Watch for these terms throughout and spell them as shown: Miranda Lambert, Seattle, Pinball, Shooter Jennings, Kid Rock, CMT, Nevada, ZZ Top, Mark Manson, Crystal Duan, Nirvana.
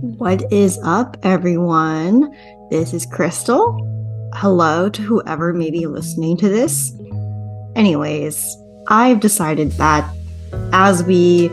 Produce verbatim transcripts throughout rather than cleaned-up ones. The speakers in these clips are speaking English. What is up, everyone? This is Crystal. Hello to whoever may be listening to this. Anyways, I've decided that as we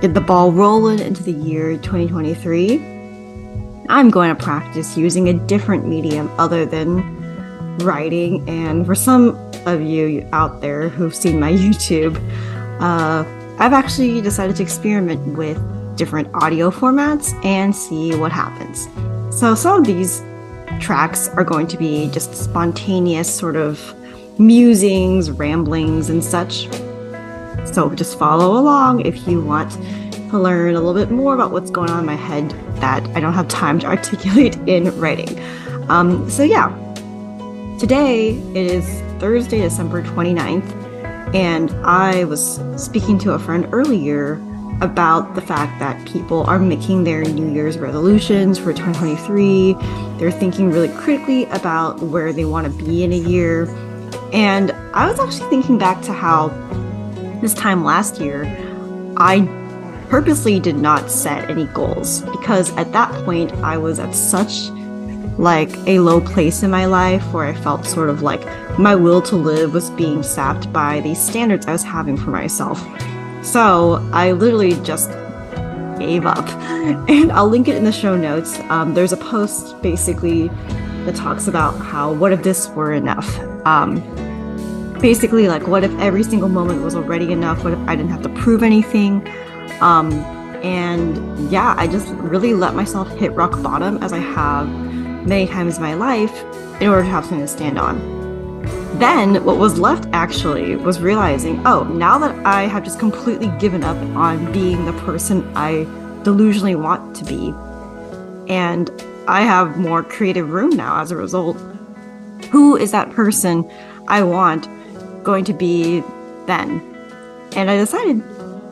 get the ball rolling into the year twenty twenty-three, I'm going to practice using a different medium other than writing. And for some of you out there who've seen my YouTube, uh, I've actually decided to experiment with different audio formats and see what happens. So some of these tracks are going to be just spontaneous sort of musings, ramblings, and such. So just follow along if you want to learn a little bit more about what's going on in my head that I don't have time to articulate in writing. Um, so yeah, today it is Thursday, December twenty-ninth, and I was speaking to a friend earlier about the fact that people are making their New Year's resolutions for twenty twenty-three. They're thinking really critically about where they want to be in a year. And I was actually thinking back to how this time last year, I purposely did not set any goals, because at that point I was at such like a low place in my life where I felt sort of like my will to live was being sapped by the standards I was having for myself. So I literally just gave up, and I'll link it in the show notes. Um, there's a post basically that talks about how, what if this were enough? Um, basically like, what if every single moment was already enough? What if I didn't have to prove anything? Um, and yeah, I just really let myself hit rock bottom, as I have many times in my life, in order to have something to stand on. Then what was left actually was realizing, oh, now that I have just completely given up on being the person I delusionally want to be, and I have more creative room now as a result, who is that person I want going to be then? And I decided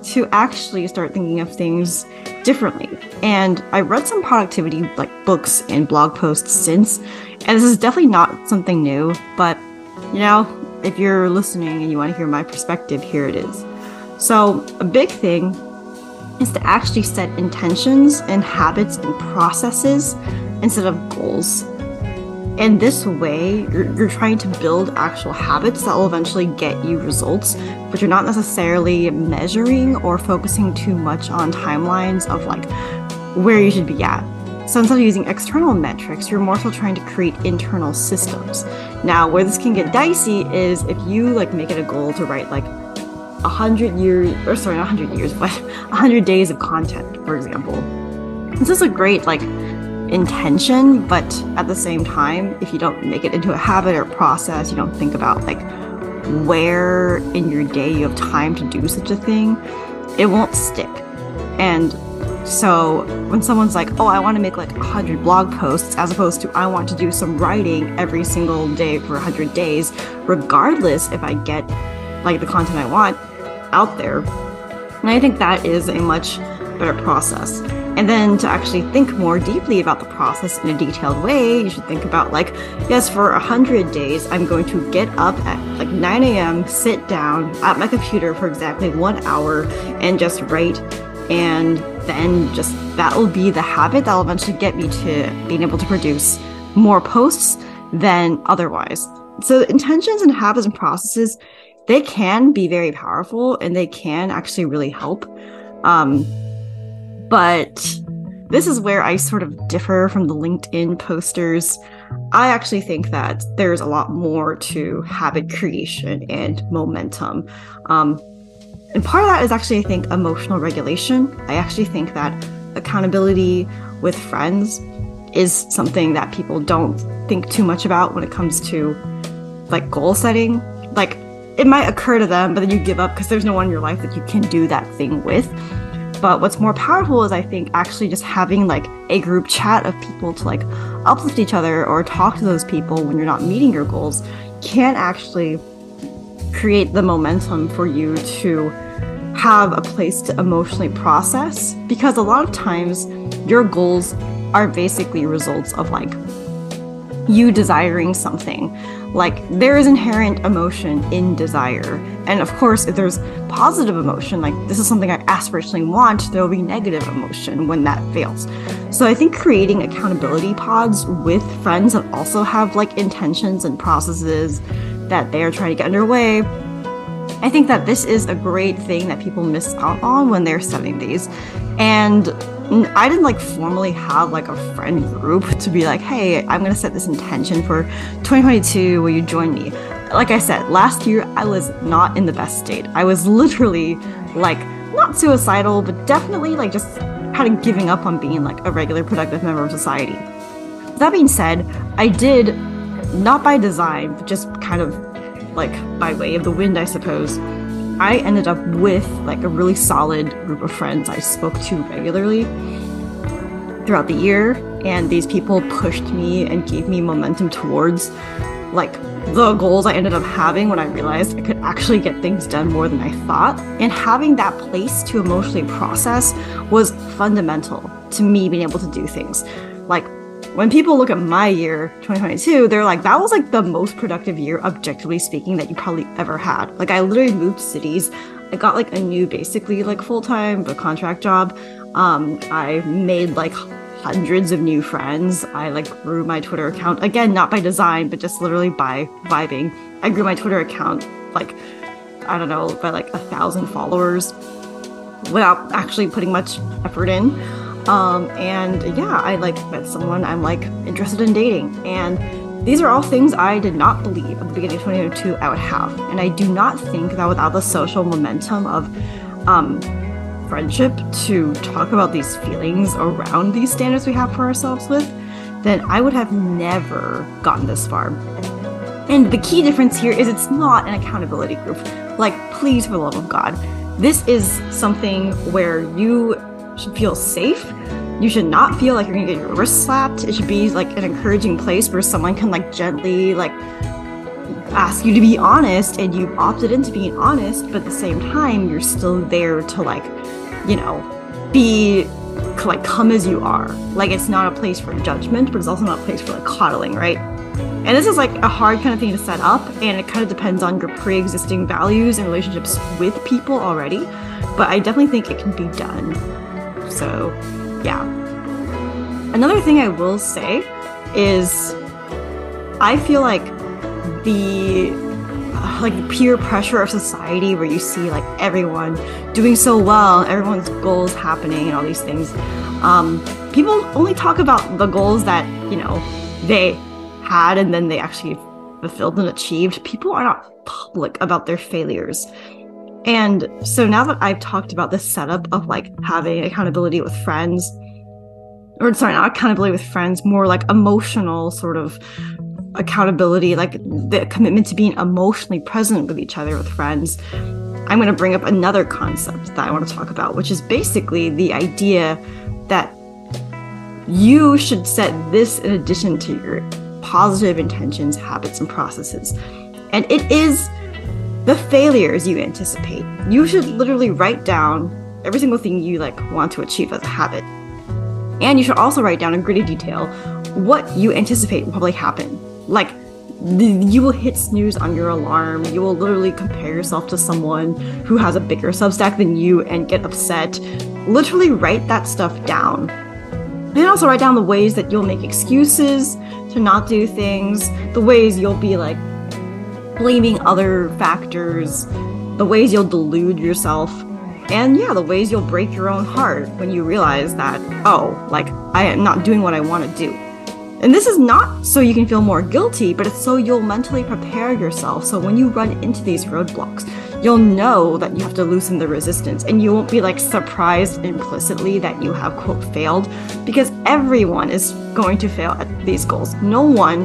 to actually start thinking of things differently. And I read some productivity like books and blog posts since, and this is definitely not something new, but you know, if you're listening and you want to hear my perspective, here it is. So a big thing is to actually set intentions and habits and processes instead of goals. And this way, you're, you're trying to build actual habits that will eventually get you results, but you're not necessarily measuring or focusing too much on timelines of like where you should be at. So instead of using external metrics, you're more so trying to create internal systems. Now, where this can get dicey is if you like make it a goal to write like a hundred years, or sorry, not a hundred years, but a hundred days of content, for example. This is a great like intention, but at the same time, if you don't make it into a habit or process, you don't think about like where in your day you have time to do such a thing, it won't stick. And so when someone's like, oh, I want to make like one hundred blog posts, as opposed to I want to do some writing every single day for one hundred days, regardless if I get like the content I want out there. And I think that is a much better process. And then to actually think more deeply about the process in a detailed way, you should think about like, yes, for one hundred days, I'm going to get up at like nine a.m., sit down at my computer for exactly one hour and just write. And then just that will be the habit that will eventually get me to being able to produce more posts than otherwise. So intentions and habits and processes, they can be very powerful and they can actually really help. Um, but this is where I sort of differ from the LinkedIn posters. I actually think that there's a lot more to habit creation and momentum. Um, And part of that is actually, I think, emotional regulation. I actually think that accountability with friends is something that people don't think too much about when it comes to like goal setting. Like it might occur to them, but then you give up because there's no one in your life that you can do that thing with. But what's more powerful is, I think, actually just having like a group chat of people to like uplift each other or talk to those people when you're not meeting your goals can actually create the momentum for you to have a place to emotionally process, because a lot of times your goals are basically results of like you desiring something. Like there is inherent emotion in desire, and of course if there's positive emotion, like this is something I aspirationally want, there will be negative emotion when that fails. So I think creating accountability pods with friends that also have like intentions and processes that they are trying to get underway, I think that this is a great thing that people miss out on when they're studying these. And I didn't like formally have like a friend group to be like, hey, I'm going to set this intention for twenty twenty-two. Will you join me? Like I said, last year I was not in the best state. I was literally like not suicidal, but definitely like just kind of giving up on being like a regular productive member of society. That being said, I did, not by design, but just kind of like by way of the wind, I suppose, I ended up with like a really solid group of friends I spoke to regularly throughout the year, and these people pushed me and gave me momentum towards like the goals I ended up having when I realized I could actually get things done more than I thought. And having that place to emotionally process was fundamental to me being able to do things. Like when people look at my year, twenty twenty-two, they're like, that was like the most productive year, objectively speaking, that you probably ever had. Like I literally moved cities. I got like a new, basically like full-time, but contract job. Um, I made like hundreds of new friends. I like grew my Twitter account, again, not by design, but just literally by vibing. I grew my Twitter account, like, I don't know, by like a thousand followers without actually putting much effort in. Um, and yeah, I like met someone I'm like interested in dating. And these are all things I did not believe at the beginning of twenty twenty-two I would have. And I do not think that without the social momentum of, um, friendship to talk about these feelings around these standards we have for ourselves with, then I would have never gotten this far. And the key difference here is it's not an accountability group. Like, please, for the love of God, this is something where you should feel safe. You should not feel like you're gonna get your wrist slapped. It should be like an encouraging place where someone can like gently like ask you to be honest, and you've opted into being honest, but at the same time you're still there to like, you know, be like, come as you are. Like, it's not a place for judgment, but it's also not a place for like coddling, right? And this is like a hard kind of thing to set up, and it kind of depends on your pre-existing values and relationships with people already, but I definitely think it can be done. So yeah. Another thing I will say is I feel like the uh, like peer pressure of society, where you see like everyone doing so well, everyone's goals happening and all these things, um people only talk about the goals that, you know, they had and then they actually fulfilled and achieved. People are not public about their failures. And so now that I've talked about this setup of like having accountability with friends, or sorry, not accountability with friends, more like emotional sort of accountability, like the commitment to being emotionally present with each other, with friends, I'm going to bring up another concept that I want to talk about, which is basically the idea that you should set this in addition to your positive intentions, habits, and processes. And it is the failures you anticipate. You should literally write down every single thing you like want to achieve as a habit. And you should also write down in gritty detail what you anticipate will probably happen. Like, you will hit snooze on your alarm. You will literally compare yourself to someone who has a bigger Substack than you and get upset. Literally write that stuff down. And also write down the ways that you'll make excuses to not do things, the ways you'll be like blaming other factors, the ways you'll delude yourself, and yeah, the ways you'll break your own heart when you realize that, oh, like, I am not doing what I want to do. And this is not so you can feel more guilty, but it's so you'll mentally prepare yourself, so when you run into these roadblocks, you'll know that you have to loosen the resistance, and you won't be like surprised implicitly that you have, quote, failed, because everyone is going to fail at these goals. No one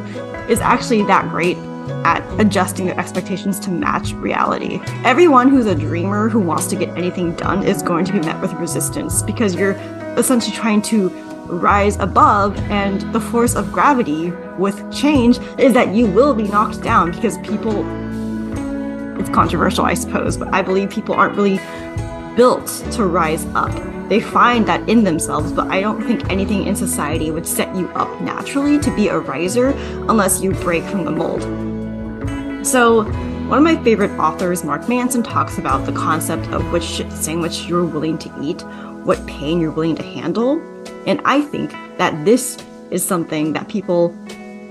is actually that great at adjusting their expectations to match reality. Everyone who's a dreamer who wants to get anything done is going to be met with resistance, because you're essentially trying to rise above, and the force of gravity with change is that you will be knocked down, because people, it's controversial, I suppose, but I believe people aren't really built to rise up. They find that in themselves, but I don't think anything in society would set you up naturally to be a riser unless you break from the mold. So one of my favorite authors, Mark Manson, talks about the concept of which shit sandwich you're willing to eat, what pain you're willing to handle, And I think that this is something that people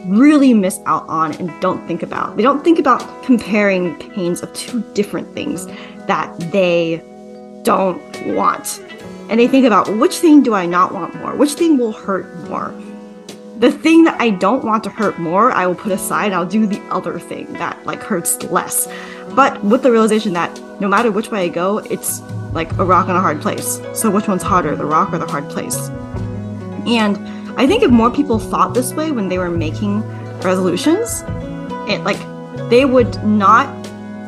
really miss out on and don't think about. They don't think about comparing pains of two different things that they don't want. And they think about, which thing do I not want more? Which thing will hurt more? The thing that I don't want to hurt more, I will put aside. I'll do the other thing that like hurts less. But with the realization that no matter which way I go, it's like a rock and a hard place. So which one's harder, the rock or the hard place? And I think if more people thought this way when they were making resolutions, it like they would not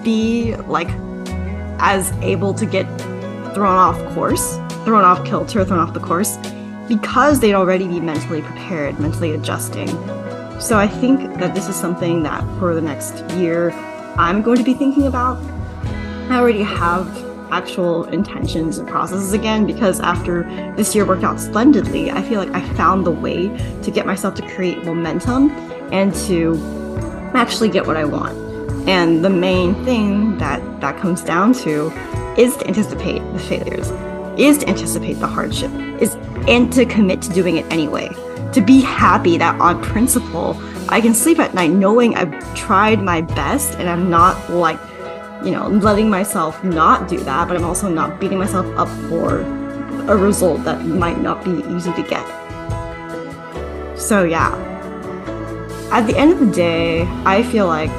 be like as able to get thrown off course, thrown off kilter, thrown off the course, because they'd already be mentally prepared, mentally adjusting. So I think that this is something that for the next year, I'm going to be thinking about. I already have actual intentions and processes again, because after this year worked out splendidly, I feel like I found the way to get myself to create momentum and to actually get what I want. And the main thing that that comes down to is to anticipate the failures, is to anticipate the hardship, is and to commit to doing it anyway. To be happy that on principle, I can sleep at night knowing I've tried my best and I'm not like, you know, letting myself not do that, but I'm also not beating myself up for a result that might not be easy to get. So yeah, at the end of the day, I feel like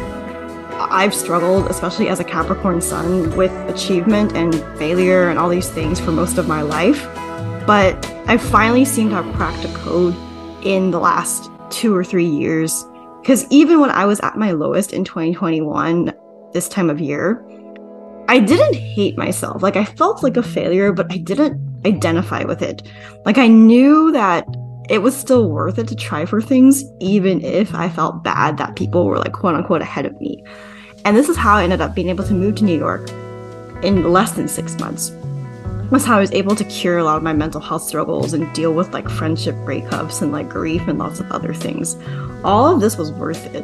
I've struggled, especially as a Capricorn sun, with achievement and failure and all these things for most of my life. But I finally seem to have cracked a code in the last two or three years. Because even when I was at my lowest in twenty twenty-one, this time of year, I didn't hate myself. Like I felt like a failure, but I didn't identify with it. Like I knew that it was still worth it to try for things, even if I felt bad that people were like quote unquote ahead of me. And this is how I ended up being able to move to New York in less than six months. That's how I was able to cure a lot of my mental health struggles and deal with like friendship breakups and like grief and lots of other things. All of this was worth it.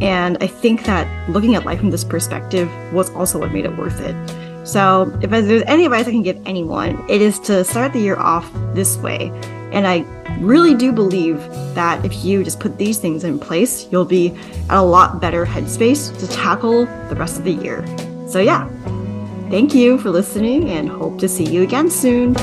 And I think that looking at life from this perspective was also what made it worth it. So if there's any advice I can give anyone, it is to start the year off this way. And I really do believe that if you just put these things in place, you'll be at a lot better headspace to tackle the rest of the year. So yeah, thank you for listening and hope to see you again soon.